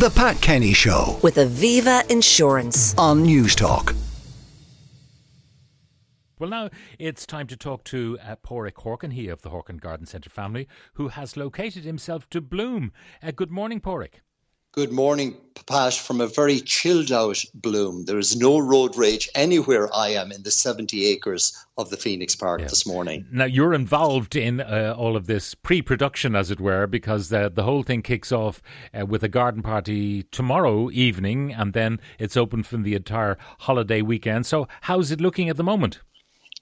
The Pat Kenny Show with Aviva Insurance on Newstalk. Well, now it's time to talk to Padraic Horkan, he of the Horkan Garden Centre family, who has located himself to Bloom. Good morning, Padraic. Good morning, Pat, from a very chilled-out Bloom. There is no road rage anywhere I am in the 70 acres of the Phoenix Park This morning. Now, you're involved in all of this pre-production, as it were, because the whole thing kicks off with a garden party tomorrow evening, and then it's open for the entire holiday weekend. So how's it looking at the moment?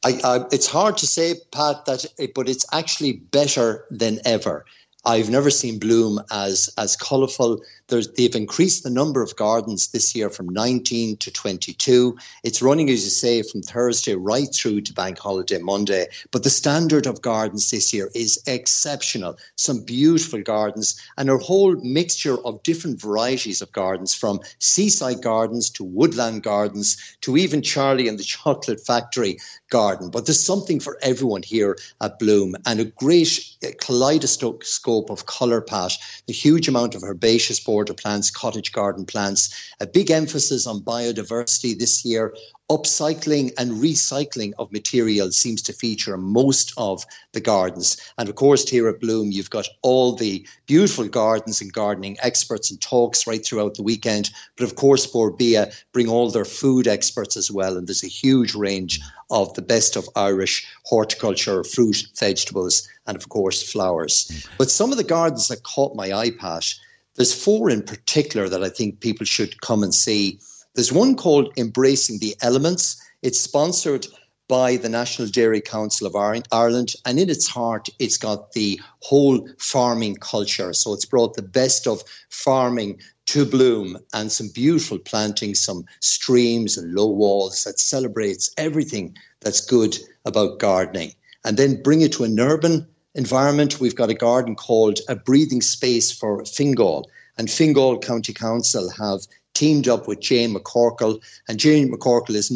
It's hard to say, Pat, but it's actually better than ever. I've never seen Bloom as colourful. They've increased the number of gardens this year from 19 to 22. It's running, as you say, from Thursday right through to Bank Holiday Monday. But the standard of gardens this year is exceptional. Some beautiful gardens and a whole mixture of different varieties of gardens, from seaside gardens to woodland gardens to even Charlie and the Chocolate Factory garden. But there's something for everyone here at Bloom, and a great kaleidoscope of colour, Pat. The huge amount of herbaceous border plants, cottage garden plants, a big emphasis on biodiversity this year. Upcycling and recycling of material seems to feature in most of the gardens. And of course, here at Bloom, you've got all the beautiful gardens and gardening experts and talks right throughout the weekend. But of course, Rudbeckia bring all their food experts as well. And there's a huge range of the best of Irish horticulture, fruit, vegetables, and of course, flowers. But some of the gardens that caught my eye, Pat, there's four in particular that I think people should come and see. There's one called Embracing the Elements. It's sponsored by the National Dairy Council of Ireland, and in its heart, it's got the whole farming culture. So it's brought the best of farming to Bloom, and some beautiful plantings, some streams and low walls that celebrates everything that's good about gardening. And then bring it to an urban environment. We've got a garden called A Breathing Space for Fingal, and Fingal County Council have teamed up with Jane McCorkell. And Jane McCorkell is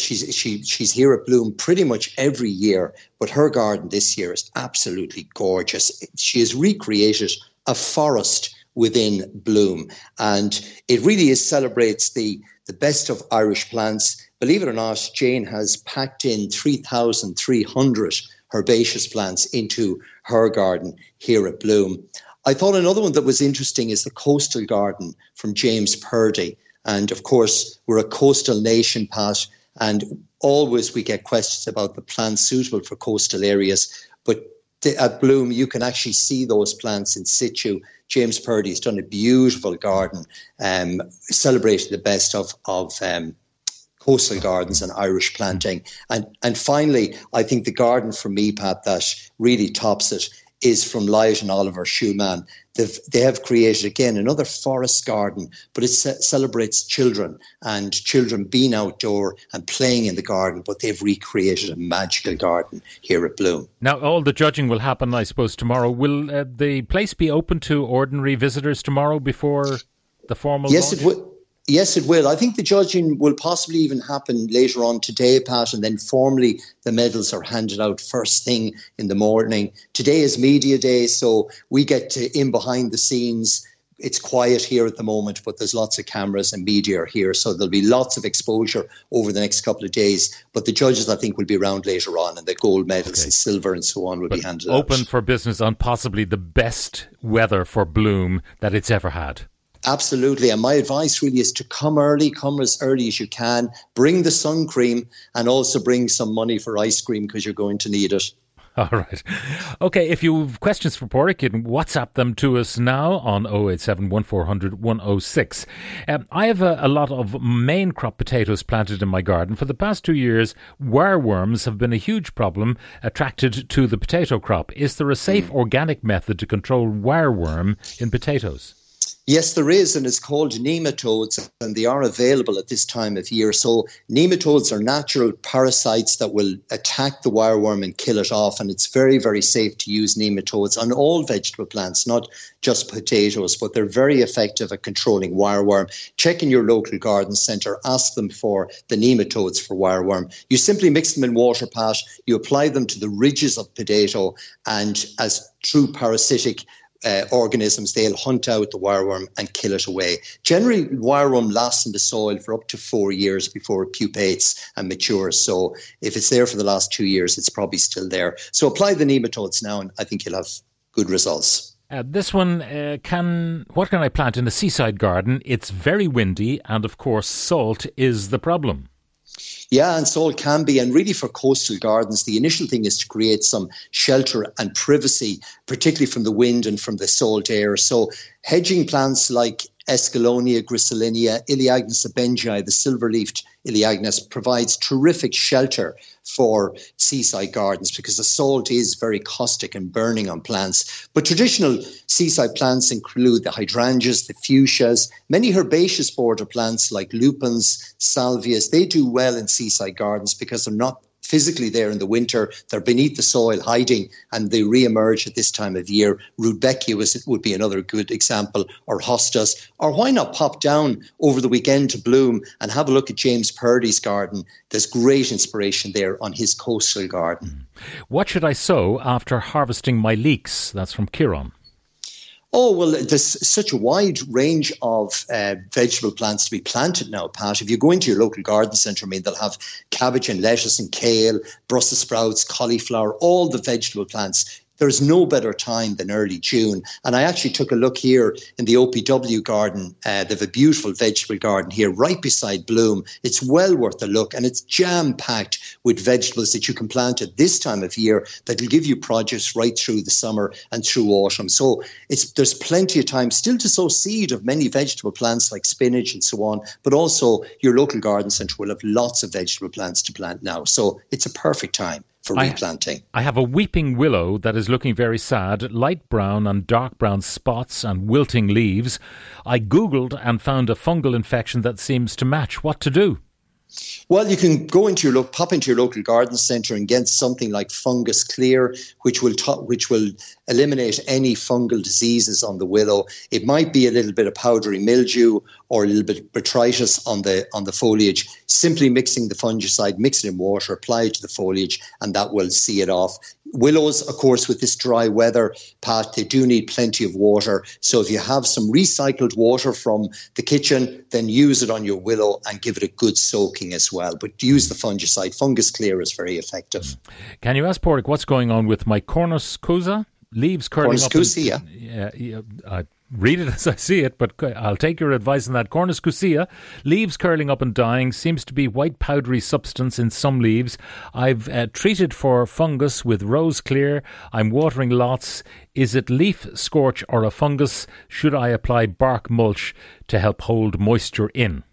she's here at Bloom pretty much every year, but her garden this year is absolutely gorgeous. She has recreated a forest within Bloom, and it really celebrates the best of Irish plants. Believe it or not, Jane has packed in 3,300 herbaceous plants into her garden here at Bloom. I thought another one that was interesting is the Coastal Garden from James Purdy. And of course, we're a coastal nation, Pat, and always we get questions about the plants suitable for coastal areas. But at Bloom, you can actually see those plants in situ. James Purdy has done a beautiful garden, celebrating the best of coastal gardens and Irish planting. And finally, I think the garden for me, Pat, that really tops it is from and Oliver Schumann. They have created, again, another forest garden, but it celebrates children and children being outdoor and playing in the garden, but they've recreated a magical garden here at Bloom. Now, all the judging will happen, I suppose, tomorrow. Will the place be open to ordinary visitors tomorrow before the formal launch? Yes, it will. I think the judging will possibly even happen later on today, Pat, and then formally the medals are handed out first thing in the morning. Today is media day, so we get in behind the scenes. It's quiet here at the moment, but there's lots of cameras and media here, so there'll be lots of exposure over the next couple of days. But the judges, I think, will be around later on, and the gold medals and silver and so on will be handed out. Open for business on possibly the best weather for Bloom that it's ever had. Absolutely. And my advice really is to come as early as you can, bring the sun cream and also bring some money for ice cream because you're going to need it. All right. Okay, if you have questions for Padraic, you can WhatsApp them to us now on 087 1400 106. I have a lot of main crop potatoes planted in my garden. For the past 2 years, wireworms have been a huge problem attracted to the potato crop. Is there a safe organic method to control wireworm in potatoes? Yes, there is, and it's called nematodes, and they are available at this time of year. So nematodes are natural parasites that will attack the wireworm and kill it off, and it's very, very safe to use nematodes on all vegetable plants, not just potatoes, but they're very effective at controlling wireworm. Check in your local garden centre, ask them for the nematodes for wireworm. You simply mix them in water, Pat, you apply them to the ridges of potato, and as true parasitic organisms, they'll hunt out the wireworm and kill it away. Generally, wireworm lasts in the soil for up to 4 years before it pupates and matures. So if it's there for the last 2 years, it's probably still there. So apply the nematodes now, and I think you'll have good results. This one, what can I plant in a seaside garden? It's very windy, and of course, salt is the problem. Yeah, and salt can be, and really for coastal gardens, the initial thing is to create some shelter and privacy, particularly from the wind and from the salt air. So hedging plants like Escallonia, grisellinia, Eleagnus, abenjii, the silver-leafed Eleagnus, provides terrific shelter for seaside gardens because the salt is very caustic and burning on plants. But traditional seaside plants include the hydrangeas, the fuchsias, many herbaceous border plants like lupins, salvias. They do well in seaside gardens because they're not physically there in the winter, they're beneath the soil hiding, and they re-emerge at this time of year. Rudbeckia would be another good example, or hostas, or why not pop down over the weekend to Bloom and have a look at James Purdy's garden. There's great inspiration there on his coastal garden. What should I sow after harvesting my leeks? That's from Kieran. Oh, well, there's such a wide range of vegetable plants to be planted now, Pat. If you go into your local garden centre, I mean, they'll have cabbage and lettuce and kale, Brussels sprouts, cauliflower, all the vegetable plants. There's no better time than early June. And I actually took a look here in the OPW garden. They have a beautiful vegetable garden here right beside Bloom. It's well worth a look, and it's jam-packed with vegetables that you can plant at this time of year that will give you produce right through the summer and through autumn. So there's plenty of time still to sow seed of many vegetable plants like spinach and so on, but also your local garden centre will have lots of vegetable plants to plant now. So it's a perfect time for replanting. I have a weeping willow that is looking very sad, light brown and dark brown spots and wilting leaves. I googled and found a fungal infection that seems to match. What to do? Well, you can go into your pop into your local garden centre and get something like Fungus Clear, which will eliminate any fungal diseases on the willow. It might be a little bit of powdery mildew or a little bit of botrytis on the foliage. Simply mixing the fungicide, mix it in water, apply it to the foliage, and that will see it off. Willows, of course, with this dry weather, Pat, they do need plenty of water. So if you have some recycled water from the kitchen, then use it on your willow and give it a good soaking as well. But use the fungicide. Fungus Clear is very effective. Can you ask Padraic what's going on with my cornus kousa? Leaves curling cornus up. Cornus kousa, yeah. I read it as I see it, but I'll take your advice on that. Cornus kousa, leaves curling up and dying, seems to be white powdery substance in some leaves. I've treated for fungus with Rose Clear. I'm watering lots. Is it leaf scorch or a fungus? Should I apply bark mulch to help hold moisture in?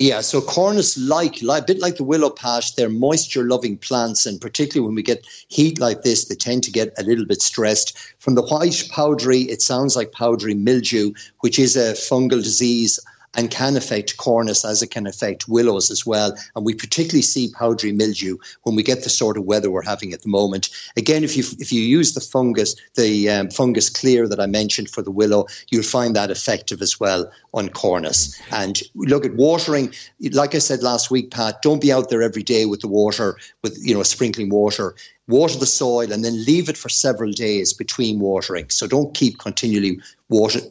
Yeah, so cornus, like a bit like the willow, Pat, they're moisture-loving plants, and particularly when we get heat like this, they tend to get a little bit stressed. From the white powdery, it sounds like powdery mildew, which is a fungal disease and can affect cornus as it can affect willows as well. And we particularly see powdery mildew when we get the sort of weather we're having at the moment. Again, if you use the Fungus Clear that I mentioned for the willow, you'll find that effective as well on cornus. And look at watering. Like I said last week, Pat, don't be out there every day with the water, with sprinkling water. Water the soil and then leave it for several days between watering. So don't keep continually watering.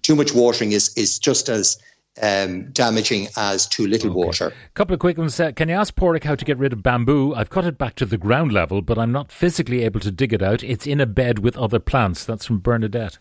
Too much watering is just as damaging as too little water. A couple of quick ones. Can you ask Padraic how to get rid of bamboo? I've cut it back to the ground level, but I'm not physically able to dig it out. It's in a bed with other plants. That's from Bernadette.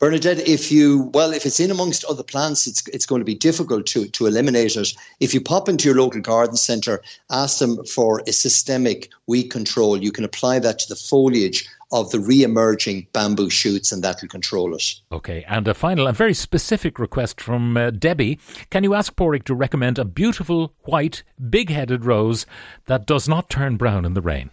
Bernadette, if it's in amongst other plants, it's going to be difficult to eliminate it. If you pop into your local garden centre, ask them for a systemic weed control. You can apply that to the foliage of the re-emerging bamboo shoots, and that will control it. Okay, and a final and very specific request from Debbie. Can you ask Padraic to recommend a beautiful, white, big-headed rose that does not turn brown in the rain?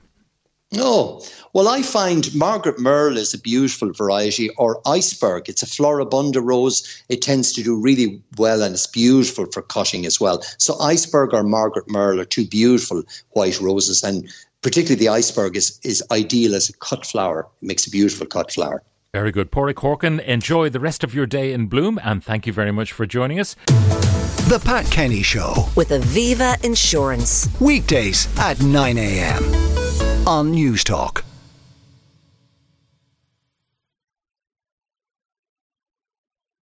No. Well, I find Margaret Merle is a beautiful variety, or Iceberg. It's a Floribunda rose. It tends to do really well, and it's beautiful for cutting as well. So Iceberg or Margaret Merle are two beautiful white roses, and particularly the Iceberg is ideal as a cut flower. It makes a beautiful cut flower. Very good. Padraic Horkan, enjoy the rest of your day in Bloom, and thank you very much for joining us. The Pat Kenny Show with Aviva Insurance. Weekdays at 9 a.m. on Newstalk.